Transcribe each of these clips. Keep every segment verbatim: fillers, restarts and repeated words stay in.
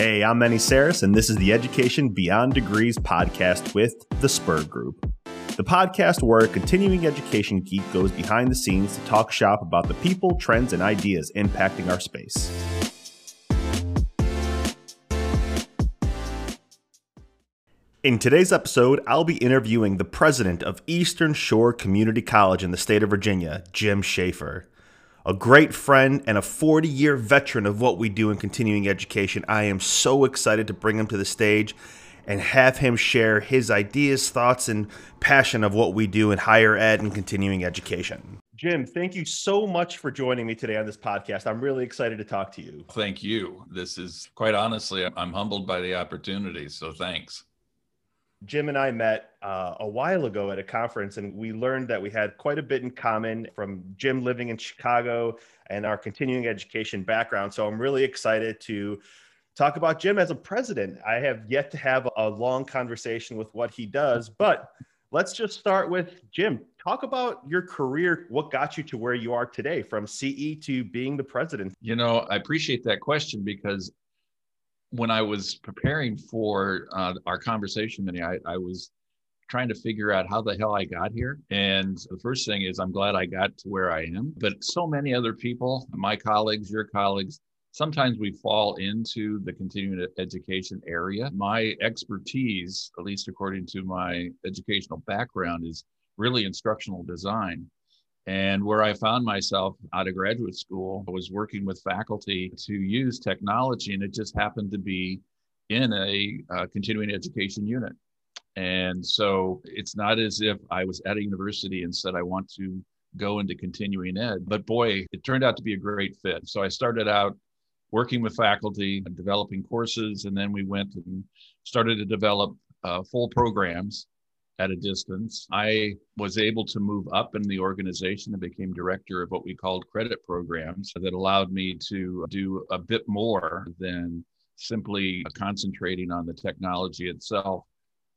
Hey, I'm Meni Saris, and this is the Education Beyond Degrees podcast with the Spur Group, the podcast where a continuing education geek goes behind the scenes to talk shop about the people, trends, and ideas impacting our space. In today's episode, I'll be interviewing the president of Eastern Shore Community College in the state of Virginia, Jim Shaeffer. A great friend and a forty-year veteran of what we do in continuing education, I am so excited to bring him to the stage and have him share his ideas, thoughts, and passion of what we do in higher ed and continuing education. Jim, thank you so much for joining me today on this podcast. I'm really excited to talk to you. Thank you. This is, quite honestly, I'm humbled by the opportunity, so thanks. Jim and I met uh, a while ago at a conference, and we learned that we had quite a bit in common from Jim living in Chicago and our continuing education background. So I'm really excited to talk about Jim as a president. I have yet to have a long conversation with what he does, but let's just start with Jim. Talk about your career. What got you to where you are today, from C E to being the president? You know, I appreciate that question, because when I was preparing for uh, our conversation, Meni, I, I was trying to figure out how the hell I got here. And the first thing is, I'm glad I got to where I am. But so many other people, my colleagues, your colleagues, sometimes we fall into the continuing education area. My expertise, at least according to my educational background, is really instructional design. And where I found myself out of graduate school, I was working with faculty to use technology, and it just happened to be in a uh, continuing education unit. And so it's not as if I was at a university and said, I want to go into continuing ed, but boy, it turned out to be a great fit. So I started out working with faculty and developing courses, and then we went and started to develop uh, full programs at a distance. I was able to move up in the organization and became director of what we called credit programs, that allowed me to do a bit more than simply concentrating on the technology itself.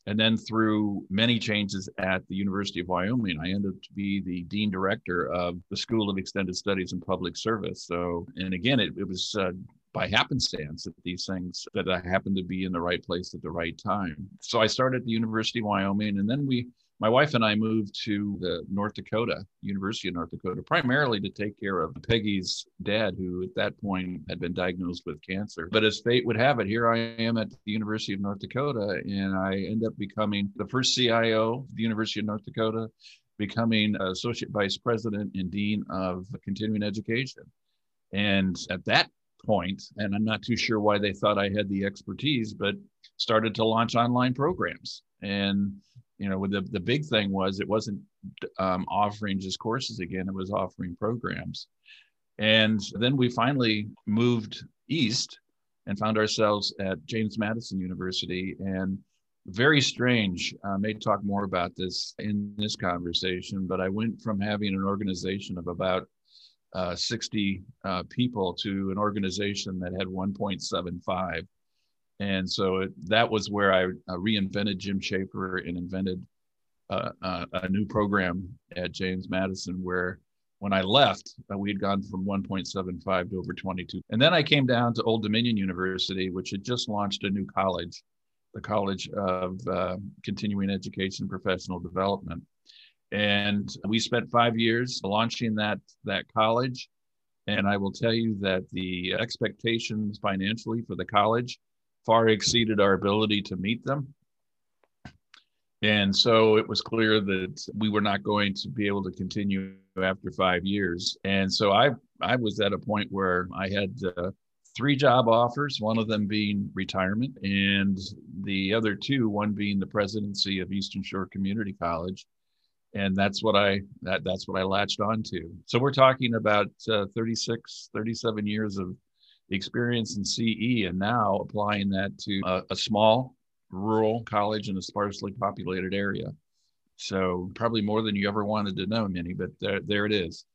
And then through many changes at the University of Wyoming, I ended up to be the dean director of the School of Extended Studies and Public Service. So, and again, it, it was uh, by happenstance that these things, that I happened to be in the right place at the right time. So I started at the University of Wyoming, and then we, my wife and I moved to the North Dakota, University of North Dakota, primarily to take care of Peggy's dad, who at that point had been diagnosed with cancer. But as fate would have it, here I am at the University of North Dakota, and I end up becoming the first C I O of the University of North Dakota, becoming Associate Vice President and Dean of Continuing Education. And at that point, and I'm not too sure why they thought I had the expertise, but started to launch online programs. And, you know, the, the big thing was, it wasn't um, offering just courses again, it was offering programs. And then we finally moved east and found ourselves at James Madison University. And very strange, I may talk more about this in this conversation, but I went from having an organization of about Uh, sixty uh, people to an organization that had one point seven five. And so it, that was where I uh, reinvented Jim Shaeffer and invented uh, uh, a new program at James Madison, where when I left, uh, we had gone from one point seven five to over twenty-two. And then I came down to Old Dominion University, which had just launched a new college, the College of uh, Continuing Education Professional Development. And we spent five years launching that that college. And I will tell you that the expectations financially for the college far exceeded our ability to meet them. And so it was clear that we were not going to be able to continue after five years. And so I, I was at a point where I had uh, three job offers, one of them being retirement, and the other two, one being the presidency of Eastern Shore Community College. And that's what I that, that's what I latched onto. So we're talking about uh, thirty-six, thirty-seven years of experience in C E, and now applying that to a, a small rural college in a sparsely populated area. So probably more than you ever wanted to know, Meni, but there, there it is.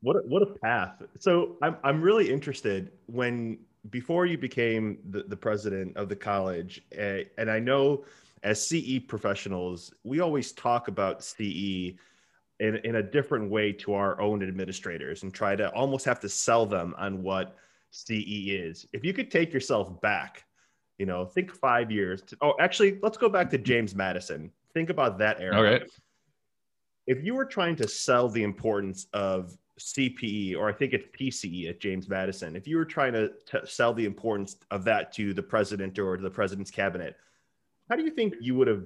What a, what a path. So I'm I'm really interested, when before you became the, the president of the college, uh, and I know, as C E professionals, we always talk about C E in, in a different way to our own administrators, and try to almost have to sell them on what C E is. If you could take yourself back, you know, think five years. To, oh, actually, let's go back to James Madison. Think about that era. Okay. If you were trying to sell the importance of C P E, or I think it's P C E at James Madison, if you were trying to t- sell the importance of that to the president or to the president's cabinet, how do you think you would have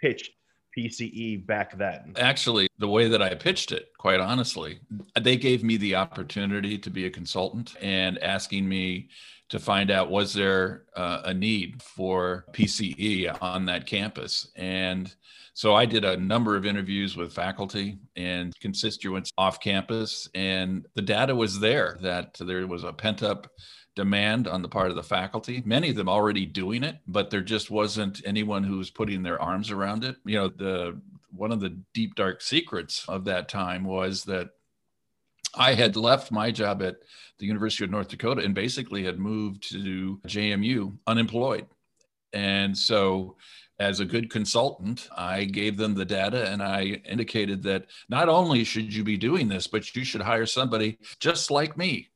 pitched P C E back then? Actually, the way that I pitched it, quite honestly, they gave me the opportunity to be a consultant and asking me to find out, was there uh, a need for P C E on that campus? And so I did a number of interviews with faculty and constituents off campus, and the data was there that there was a pent-up demand on the part of the faculty, many of them already doing it, but there just wasn't anyone who was putting their arms around it. You know, the one of the deep, dark secrets of that time was that I had left my job at the University of North Dakota and basically had moved to J M U unemployed. And so as a good consultant, I gave them the data and I indicated that not only should you be doing this, but you should hire somebody just like me.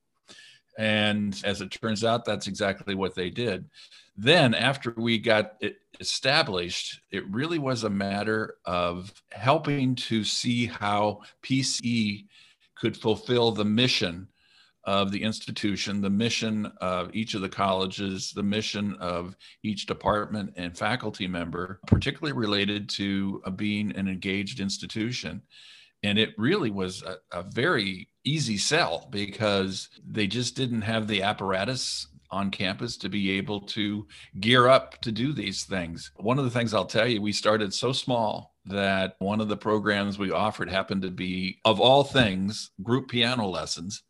And as it turns out, that's exactly what they did. Then after we got it established, it really was a matter of helping to see how P C E could fulfill the mission of the institution, the mission of each of the colleges, the mission of each department and faculty member, particularly related to being an engaged institution. And it really was a, a very easy sell because they just didn't have the apparatus on campus to be able to gear up to do these things. One of the things I'll tell you, we started so small that one of the programs we offered happened to be, of all things, group piano lessons.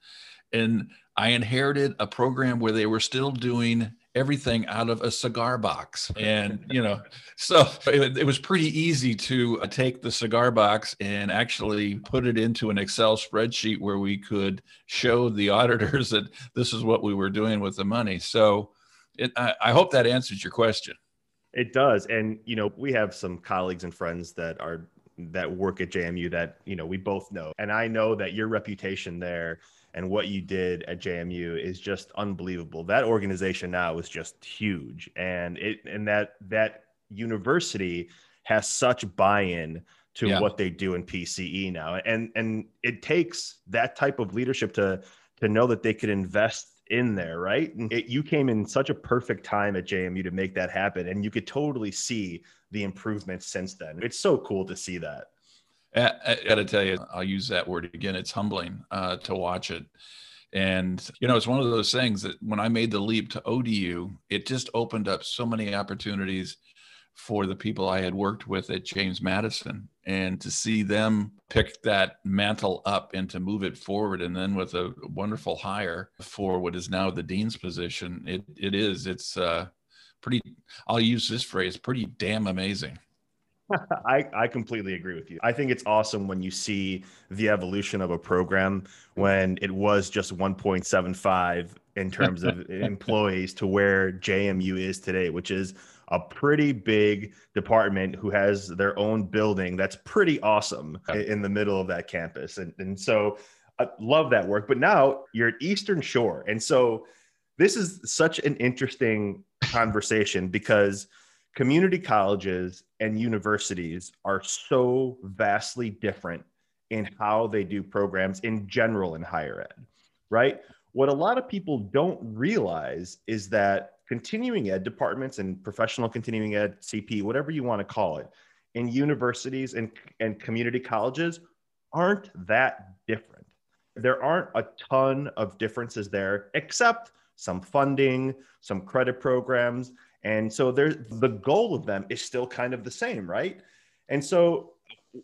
And I inherited a program where they were still doing everything out of a cigar box. And, you know, so it, it was pretty easy to take the cigar box and actually put it into an Excel spreadsheet where we could show the auditors that this is what we were doing with the money. So it, I, I hope that answers your question. It does. And, you know, we have some colleagues and friends that are that work at J M U that, you know, we both know. And I know that your reputation there and what you did at J M U is just unbelievable. That organization now is just huge. And it and that that university has such buy-in to yeah. what they do in P C E now. And and it takes that type of leadership to to know that they could invest in there, right? And it, you came in such a perfect time at J M U to make that happen. And you could totally see the improvements since then. It's so cool to see that. I got to tell you, I'll use that word again. It's humbling uh, to watch it. And, you know, it's one of those things that when I made the leap to O D U, it just opened up so many opportunities for the people I had worked with at James Madison, and to see them pick that mantle up and to move it forward. And then with a wonderful hire for what is now the dean's position, it it is, it's uh, pretty, I'll use this phrase, pretty damn amazing. I, I completely agree with you. I think it's awesome when you see the evolution of a program when it was just one point seven five in terms of employees to where J M U is today, which is a pretty big department who has their own building. That's pretty awesome in the middle of that campus. And, and so I love that work. But now you're at Eastern Shore. And so this is such an interesting conversation because community colleges and universities are so vastly different in how they do programs in general in higher ed, right? What a lot of people don't realize is that continuing ed departments and professional continuing ed, C P, whatever you want to call it, in universities and, and community colleges aren't that different. There aren't a ton of differences there, except some funding, some credit programs. And so there's, the goal of them is still kind of the same, right? And so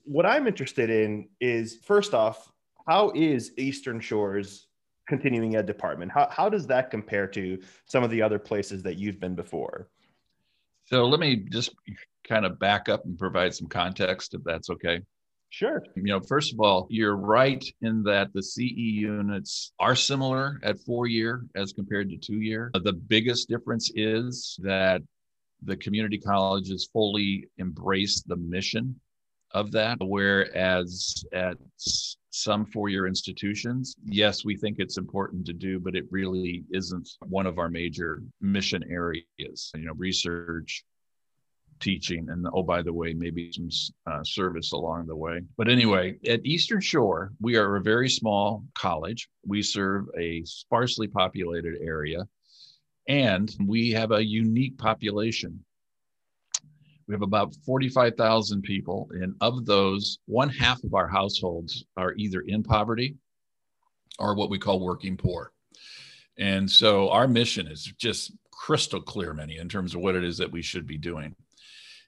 what I'm interested in is, first off, how is Eastern Shore's continuing ed department? How how does that compare to some of the other places that you've been before? So let me just kind of back up and provide some context, if that's okay. Sure. You know, first of all, you're right in that the C E units are similar at four-year as compared to two-year. The biggest difference is that the community colleges fully embrace the mission of that, whereas at some four-year institutions, yes, we think it's important to do, but it really isn't one of our major mission areas. You know, research, teaching, and oh, by the way, maybe some uh, service along the way. But anyway, at Eastern Shore, we are a very small college. We serve a sparsely populated area, and we have a unique population. We have about forty-five thousand people, and of those, one half of our households are either in poverty or what we call working poor. And so our mission is just crystal clear, Meni, in terms of what it is that we should be doing.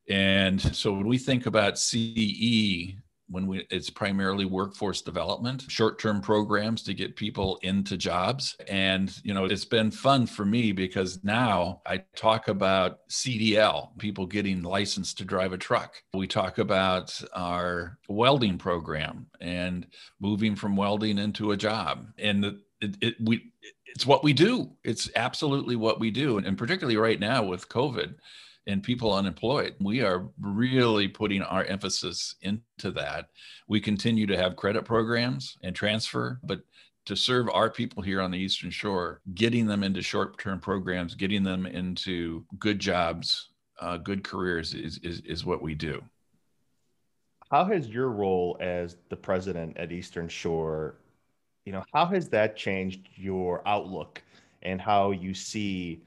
And so when we think about C E, when we, it's primarily workforce development, short-term programs to get people into jobs. And, you know, it's been fun for me because now I talk about C D L, people getting licensed to drive a truck. We talk about our welding program and moving from welding into a job. And the, it, it, we, it's what we do. It's absolutely what we do. And, and particularly right now with COVID, and people unemployed, we are really putting our emphasis into that. We continue to have credit programs and transfer, but to serve our people here on the Eastern Shore, getting them into short-term programs, getting them into good jobs, uh, good careers is, is, is what we do. How has your role as the president at Eastern Shore, you know, how has that changed your outlook and how you see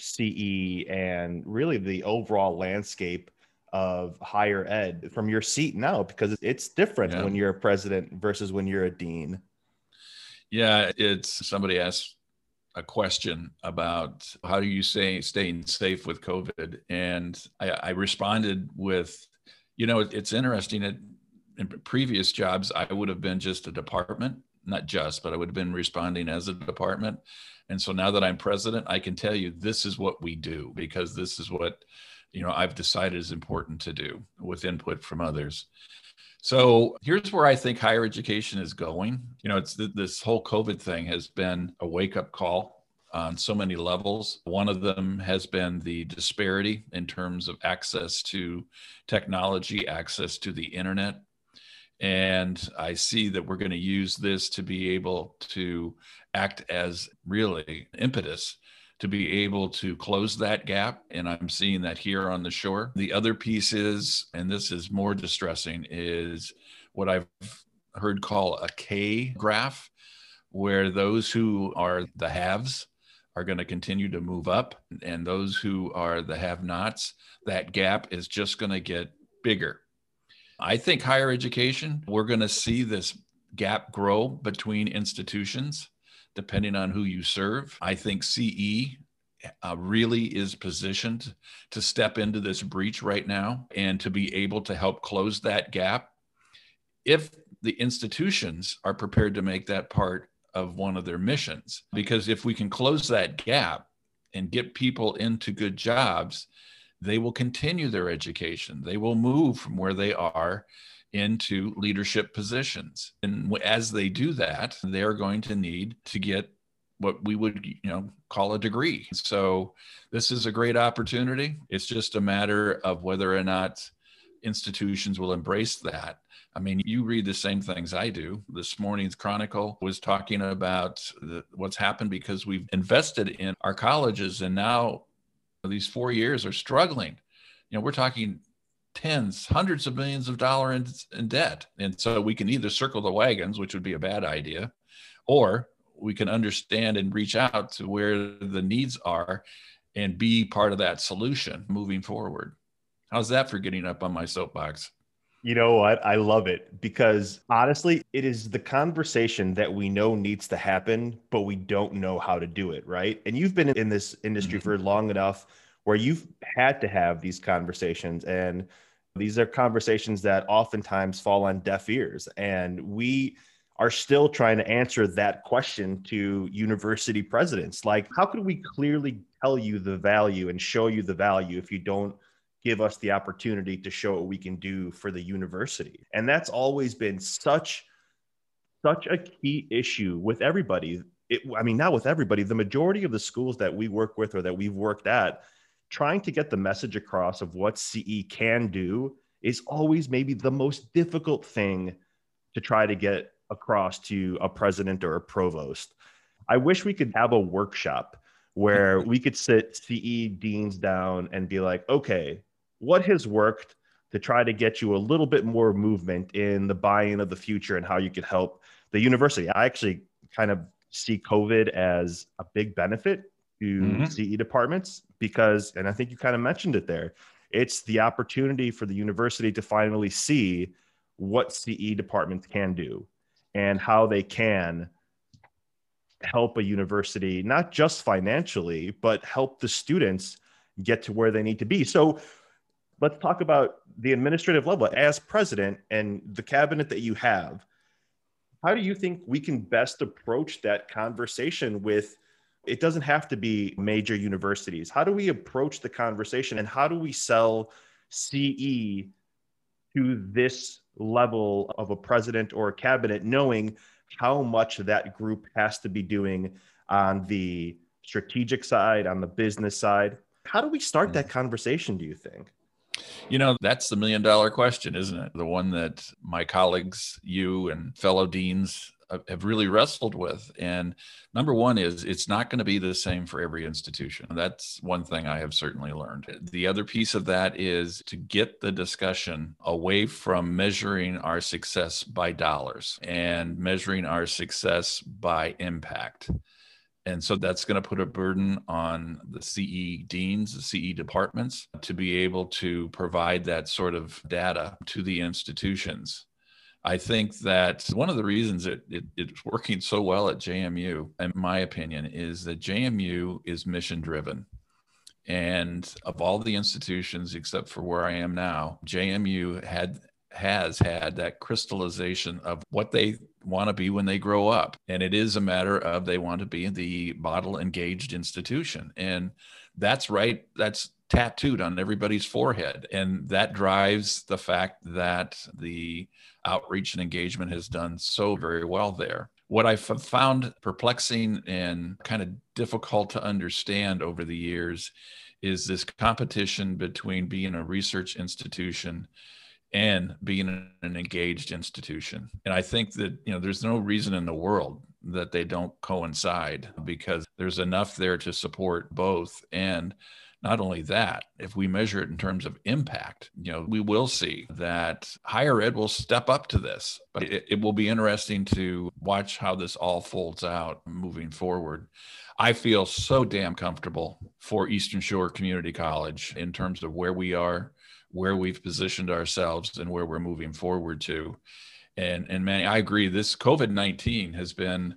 C E and really the overall landscape of higher ed from your seat now, because it's different yeah. when you're a president versus when you're a dean? Yeah, it's somebody asked a question about how do you say staying safe with COVID? And I, I responded with, you know, it, it's interesting that in previous jobs, I would have been just a department, not just, but I would have been responding as a department. And so now that I'm president, I can tell you this is what we do, because this is what, you know, I've decided is important to do with input from others. So here's where I think higher education is going. You know, it's th- this whole COVID thing has been a wake-up call on so many levels. One of them has been the disparity in terms of access to technology, access to the internet. And I see that we're going to use this to be able to act as really impetus to be able to close that gap. And I'm seeing that here on the shore. The other piece is, and this is more distressing, is what I've heard call a K graph, where those who are the haves are going to continue to move up. And those who are the have-nots, that gap is just going to get bigger. I think higher education, we're going to see this gap grow between institutions, depending on who you serve. I think C E uh, really is positioned to step into this breach right now and to be able to help close that gap if the institutions are prepared to make that part of one of their missions. Because if we can close that gap and get people into good jobs, they will continue their education. They will move from where they are into leadership positions. And as they do that, they are going to need to get what we would, you know, call a degree. So this is a great opportunity. It's just a matter of whether or not institutions will embrace that. I mean, you read the same things I do. This morning's Chronicle was talking about the, what's happened because we've invested in our colleges, and now these four years are struggling. You know, we're talking tens, hundreds of millions of dollars in, in debt. And so we can either circle the wagons, which would be a bad idea, or we can understand and reach out to where the needs are and be part of that solution moving forward. How's that for getting up on my soapbox? You know what? I love it, because honestly, it is the conversation that we know needs to happen, but we don't know how to do it, right? And you've been in this industry for long enough where you've had to have these conversations. And these are conversations that oftentimes fall on deaf ears. And we are still trying to answer that question to university presidents. Like, how could we clearly tell you the value and show you the value if you don't give us the opportunity to show what we can do for the university? And that's always been such, such a key issue with everybody. It, I mean, not with everybody, the majority of the schools that we work with or that we've worked at, trying to get the message across of what C E can do is always maybe the most difficult thing to try to get across to a president or a provost. I wish we could have a workshop where we could sit C E deans down and be like, okay, what has worked to try to get you a little bit more movement in the buy-in of the future and how you could help the university? I actually kind of see COVID as a big benefit to mm-hmm. C E departments because, and I think you kind of mentioned it there, it's the opportunity for the university to finally see what C E departments can do and how they can help a university, not just financially, but help the students get to where they need to be. So let's talk about the administrative level as president and the cabinet that you have. How do you think we can best approach that conversation with, it doesn't have to be major universities. How do we approach the conversation and how do we sell C E to this level of a president or a cabinet, knowing how much that group has to be doing on the strategic side, on the business side? How do we start that conversation, do you think? You know, that's the million dollar question, isn't it? The one that my colleagues, you and fellow deans have really wrestled with. And number one is it's not going to be the same for every institution. That's one thing I have certainly learned. The other piece of that is to get the discussion away from measuring our success by dollars and measuring our success by impact. And so that's going to put a burden on the C E deans, the C E departments, to be able to provide that sort of data to the institutions. I think that one of the reasons it, it, it's working so well at J M U, in my opinion, is that J M U is mission-driven. And of all the institutions, except for where I am now, J M U had has had that crystallization of what they want to be when they grow up. And it is a matter of they want to be the model-engaged institution. And that's right. That's tattooed on everybody's forehead. And that drives the fact that the outreach and engagement has done so very well there. What I've found perplexing and kind of difficult to understand over the years is this competition between being a research institution and being an engaged institution. And I think that, you know, there's no reason in the world that they don't coincide because there's enough there to support both. And not only that, if we measure it in terms of impact, you know, we will see that higher ed will step up to this, but it, it will be interesting to watch how this all folds out moving forward. I feel so damn comfortable for Eastern Shore Community College in terms of where we are, where we've positioned ourselves, and where we're moving forward to. And, and man, I agree, this COVID nineteen has been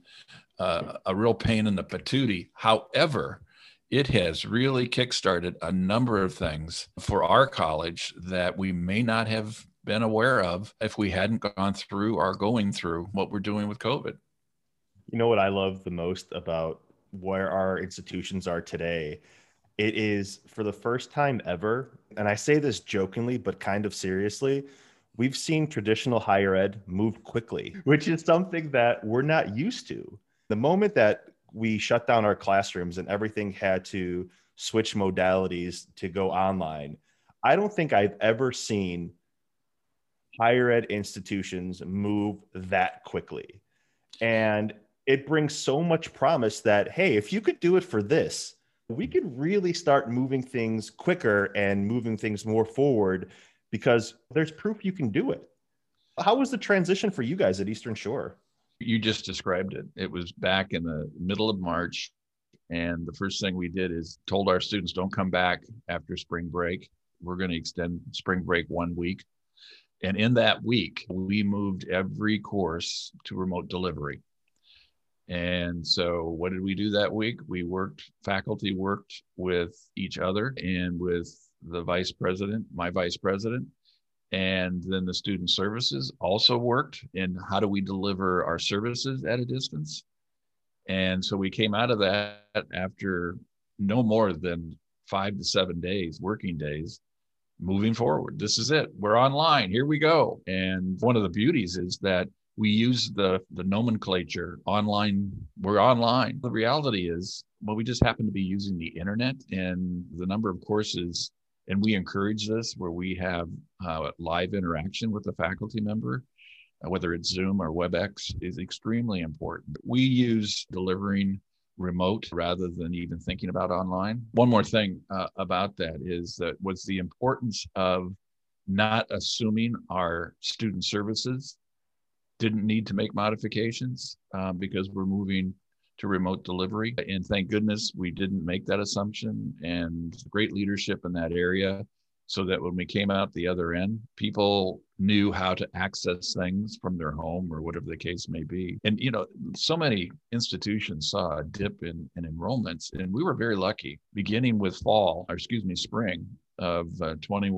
uh, a real pain in the patootie. However, it has really kickstarted a number of things for our college that we may not have been aware of if we hadn't gone through or going through what we're doing with COVID. You know what I love the most about where our institutions are today? It is, for the first time ever, and I say this jokingly, but kind of seriously, we've seen traditional higher ed move quickly, which is something that we're not used to. The moment that we shut down our classrooms and everything had to switch modalities to go online, I don't think I've ever seen higher ed institutions move that quickly. And it brings so much promise that, hey, if you could do it for this, we could really start moving things quicker and moving things more forward because there's proof you can do it. How was the transition for you guys at Eastern Shore? You just described it. It was back in the middle of March. And the first thing we did is told our students, don't come back after spring break. We're going to extend spring break one week. And in that week, we moved every course to remote delivery. And so what did we do that week? We worked, faculty worked with each other and with the vice president, my vice president, and then the student services also worked in how do we deliver our services at a distance. And so we came out of that after no more than five to seven days, working days, moving forward. This is it. We're online. Here we go. And one of the beauties is that we use the, the nomenclature online. We're online. The reality is, well, we just happen to be using the internet, and the number of courses And we encourage this, where we have uh, live interaction with the faculty member, uh, whether it's Zoom or WebEx, is extremely important. We use delivering remote rather than even thinking about online. One more thing uh, about that is that was the importance of not assuming our student services didn't need to make modifications uh, because we're moving to remote delivery. And thank goodness we didn't make that assumption, and great leadership in that area, so that when we came out the other end, people knew how to access things from their home or whatever the case may be. And, you know, so many institutions saw a dip in, in enrollments, and we were very lucky. Beginning with fall, or excuse me, spring of uh, twenty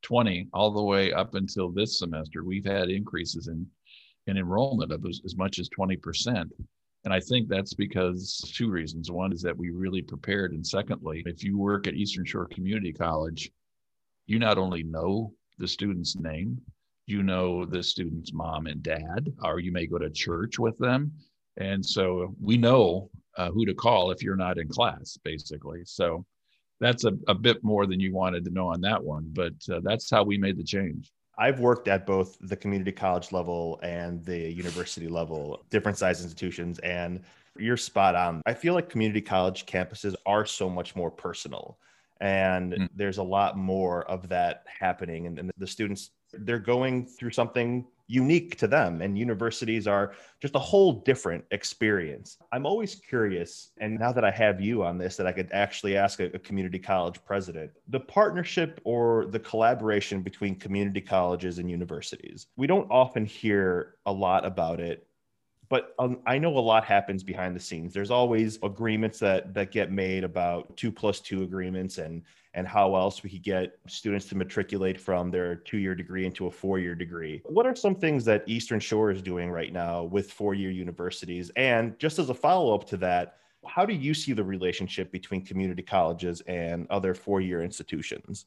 twenty, all the way up until this semester, we've had increases in, in enrollment of as, as much as twenty percent. And I think that's because two reasons. One is that we really prepared. And secondly, if you work at Eastern Shore Community College, you not only know the student's name, you know the student's mom and dad, or you may go to church with them. And so we know uh, who to call if you're not in class, basically. So that's a, a bit more than you wanted to know on that one, but uh, that's how we made the change. I've worked at both the community college level and the university level, different size institutions, and you're spot on. I feel like community college campuses are so much more personal, and mm. there's a lot more of that happening. And, and the students, they're going through something unique to them, and universities are just a whole different experience. I'm always curious, and now that I have you on this, that I could actually ask a, a community college president, the partnership or the collaboration between community colleges and universities. We don't often hear a lot about it, but um, I know a lot happens behind the scenes. There's always agreements that that get made about two plus two agreements and and how else we could get students to matriculate from their two-year degree into a four-year degree. What are some things that Eastern Shore is doing right now with four-year universities? And just as a follow-up to that, how do you see the relationship between community colleges and other four-year institutions?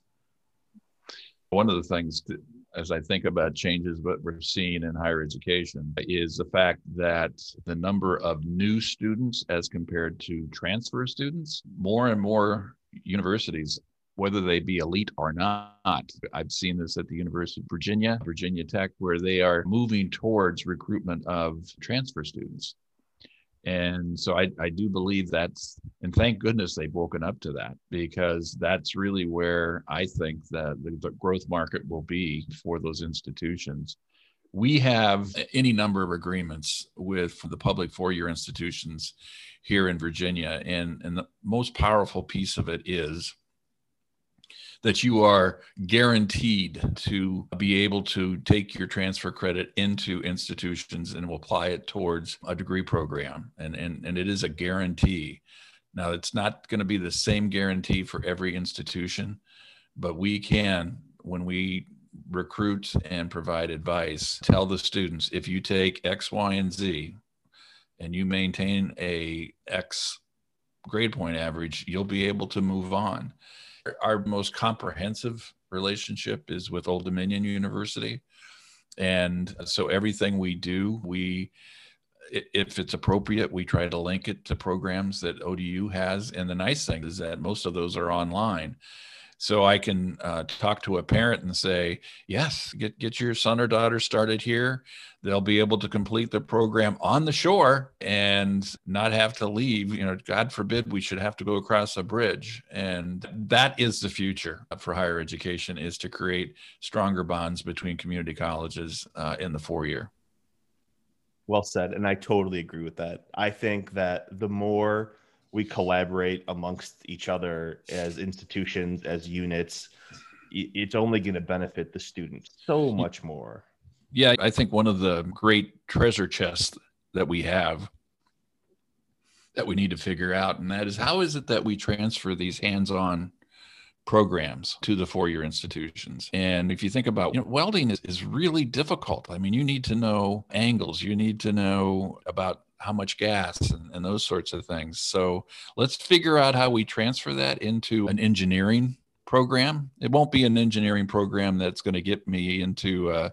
One of the things, that, as I think about changes that we're seeing in higher education, is the fact that the number of new students as compared to transfer students, more and more universities, whether they be elite or not. I've seen this at the University of Virginia, Virginia Tech, where they are moving towards recruitment of transfer students. And so I, I do believe that's, and thank goodness they've woken up to that, because that's really where I think that the, the growth market will be for those institutions. We have any number of agreements with the public four-year institutions here in Virginia. And, and the most powerful piece of it is that you are guaranteed to be able to take your transfer credit into institutions and apply it towards a degree program. And, and, and it is a guarantee. Now, it's not going to be the same guarantee for every institution, but we can, when we recruit and provide advice, tell the students, if you take X, Y, and Z, and you maintain a X grade point average, you'll be able to move on. Our most comprehensive relationship is with Old Dominion University. And so everything we do, we, if it's appropriate, we try to link it to programs that O D U has. And the nice thing is that most of those are online. So I can uh, talk to a parent and say, yes, get, get your son or daughter started here. They'll be able to complete the program on the shore and not have to leave. You know, God forbid we should have to go across a bridge. And that is the future for higher education, is to create stronger bonds between community colleges uh, in the four year. Well said. And I totally agree with that. I think that the more we collaborate amongst each other as institutions, as units, it's only going to benefit the students so much more. Yeah, I think one of the great treasure chests that we have that we need to figure out, and that is, how is it that we transfer these hands-on programs to the four-year institutions? And if you think about, you know, welding is, is really difficult. I mean, you need to know angles. You need to know about how much gas and, and those sorts of things. So let's figure out how we transfer that into an engineering program. It won't be an engineering program that's going to get me into uh,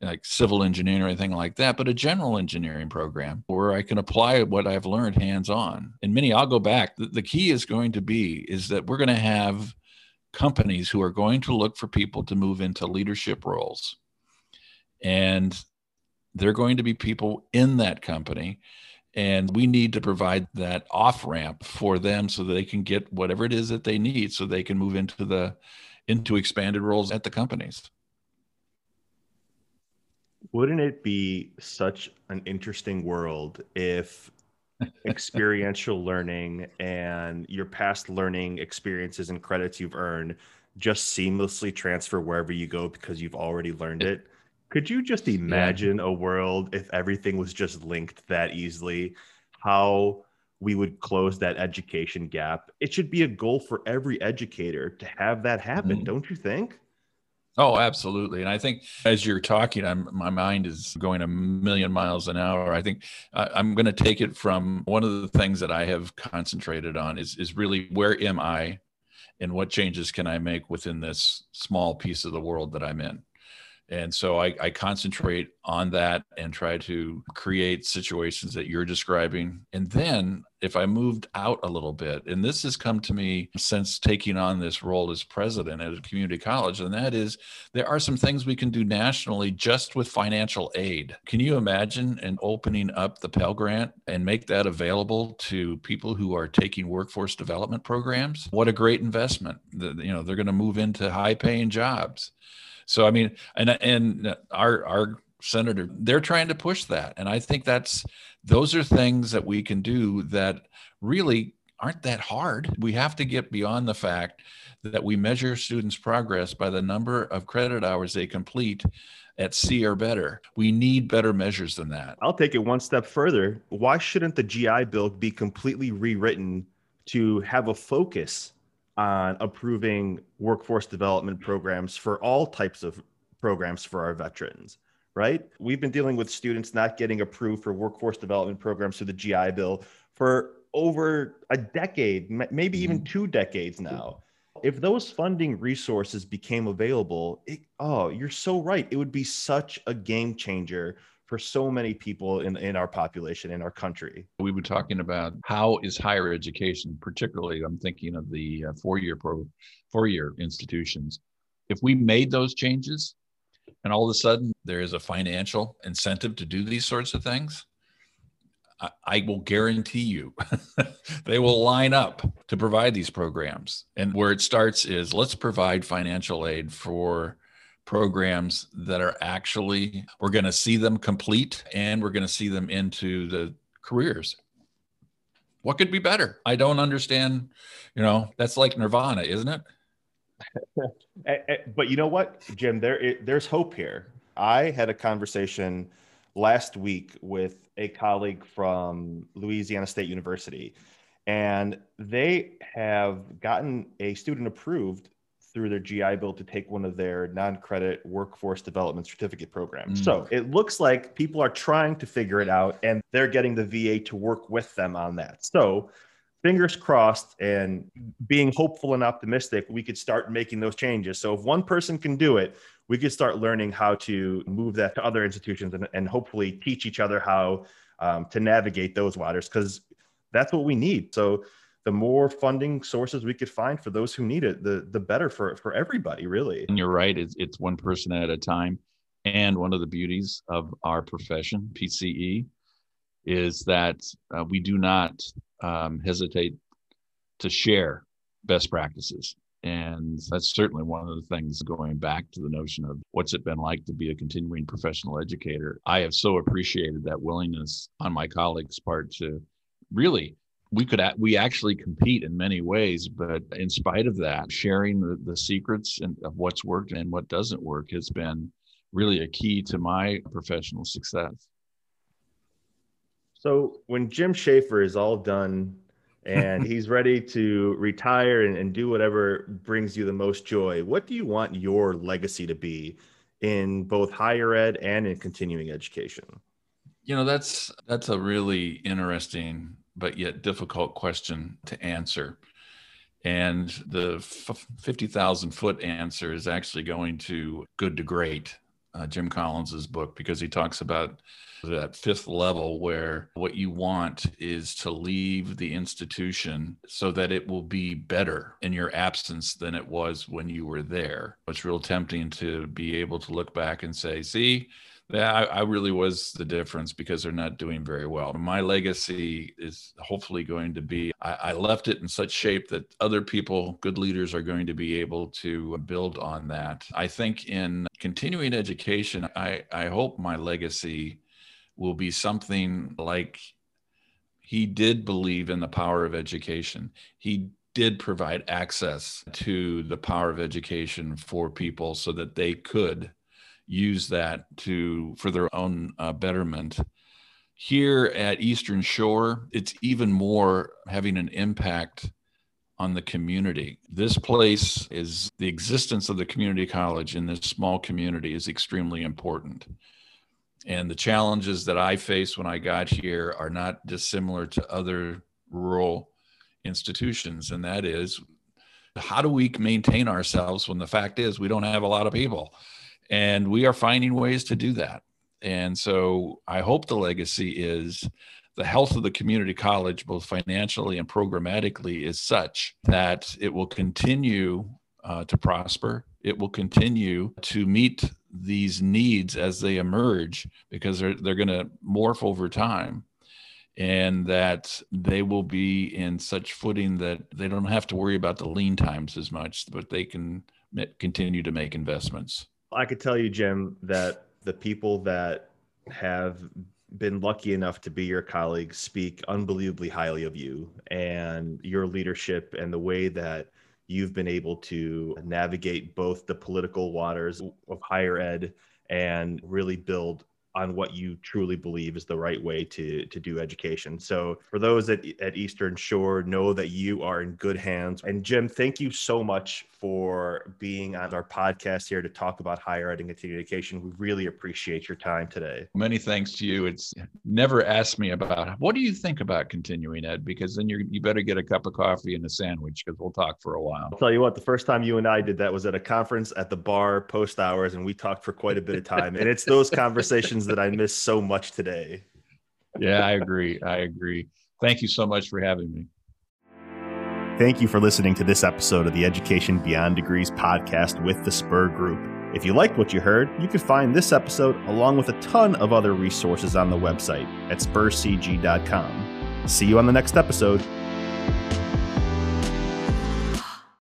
like civil engineering or anything like that, but a general engineering program where I can apply what I've learned hands-on. And Meni, I'll go back. The, the key is going to be is that we're going to have companies who are going to look for people to move into leadership roles. And they're going to be people in that company. And we need to provide that off-ramp for them so that they can get whatever it is that they need so they can move into the into expanded roles at the companies. Wouldn't it be such an interesting world if experiential learning and your past learning experiences and credits you've earned just seamlessly transfer wherever you go because you've already learned it? Could you just imagine yeah. a world if everything was just linked that easily, how we would close that education gap? It should be a goal for every educator to have that happen, mm-hmm. don't you think? Oh, absolutely. And I think as you're talking, I'm, my mind is going a million miles an hour. I think uh, I'm going to take it from one of the things that I have concentrated on is, is really where am I and what changes can I make within this small piece of the world that I'm in? And so I, I concentrate on that and try to create situations that you're describing. And then if I moved out a little bit, and this has come to me since taking on this role as president at a community college, and that is there are some things we can do nationally just with financial aid. Can you imagine an opening up the Pell Grant and make that available to people who are taking workforce development programs? What a great investment. The, you know, they're going to move into high-paying jobs. So, I mean, and and our our senator, they're trying to push that. And I think that's, those are things that we can do that really aren't that hard. We have to get beyond the fact that we measure students' progress by the number of credit hours they complete at C or better. We need better measures than that. I'll take it one step further. Why shouldn't the G I Bill be completely rewritten to have a focus on approving workforce development programs for all types of programs for our veterans, right? We've been dealing with students not getting approved for workforce development programs through the G I Bill for over a decade, maybe even two decades now. If those funding resources became available, it, oh, you're so right. It would be such a game changer for so many people in, in our population, in our country. We've been talking about how is higher education, particularly I'm thinking of the four-year pro, four-year institutions. If we made those changes and all of a sudden there is a financial incentive to do these sorts of things, I, I will guarantee you they will line up to provide these programs. And where it starts is let's provide financial aid for programs that are actually, we're going to see them complete and we're going to see them into the careers. What could be better? I don't understand, you know, that's like nirvana, isn't it? But you know what, Jim, there, it, there's hope here. I had a conversation last week with a colleague from Louisiana State University, and they have gotten a student approved through their G I Bill to take one of their non-credit workforce development certificate programs. Mm. So it looks like people are trying to figure it out and they're getting the V A to work with them on that. So fingers crossed and being hopeful and optimistic, we could start making those changes. So if one person can do it, we could start learning how to move that to other institutions and, and hopefully teach each other how um, to navigate those waters, because that's what we need. So the more funding sources we could find for those who need it, the the better for, for everybody, really. And you're right. It's, it's one person at a time. And one of the beauties of our profession, P C E, is that uh, we do not um, hesitate to share best practices. And that's certainly one of the things going back to the notion of what's it been like to be a continuing professional educator. I have so appreciated that willingness on my colleagues' part to really We could we actually compete in many ways, but in spite of that, sharing the, the secrets and of what's worked and what doesn't work has been really a key to my professional success. So when Jim Shaeffer is all done and he's ready to retire and, and do whatever brings you the most joy, what do you want your legacy to be in both higher ed and in continuing education? You know, that's that's a really interesting but yet difficult question to answer. And the fifty thousand foot answer is actually going to Good to Great uh, Jim Collins's book, because he talks about that fifth level where what you want is to leave the institution so that it will be better in your absence than it was when you were there. It's real tempting to be able to look back and say, see, yeah, I, I really was the difference because they're not doing very well. My legacy is hopefully going to be, I, I left it in such shape that other people, good leaders, are going to be able to build on that. I think in continuing education, I, I hope my legacy will be something like he did believe in the power of education. He did provide access to the power of education for people so that they could use that to for their own uh, betterment. Here at Eastern Shore, it's even more having an impact on the community. This place is, the existence of the community college in this small community is extremely important. And the challenges that I faced when I got here are not dissimilar to other rural institutions. And that is, how do we maintain ourselves when the fact is we don't have a lot of people? And we are finding ways to do that. And so I hope the legacy is the health of the community college, both financially and programmatically, is such that it will continue uh, to prosper. It will continue to meet these needs as they emerge, because they're, they're going to morph over time, and that they will be in such footing that they don't have to worry about the lean times as much, but they can continue to make investments. I could tell you, Jim, that the people that have been lucky enough to be your colleagues speak unbelievably highly of you and your leadership and the way that you've been able to navigate both the political waters of higher ed and really build on what you truly believe is the right way to, to do education. So for those at, at Eastern Shore, know that you are in good hands. And Jim, thank you so much for being on our podcast here to talk about higher ed and continuing education. We really appreciate your time today. Many thanks to you. It's never asked me about, what do you think about continuing ed? Because then you're, you better get a cup of coffee and a sandwich, because we'll talk for a while. I'll tell you what, the first time you and I did that was at a conference at the bar post hours, and we talked for quite a bit of time. And it's those conversations that I miss so much today. Yeah, I agree. I agree. Thank you so much for having me. Thank you for listening to this episode of the Education Beyond Degrees podcast with the Spur Group. If you liked what you heard, you can find this episode along with a ton of other resources on the website at spur c g dot com. See you on the next episode.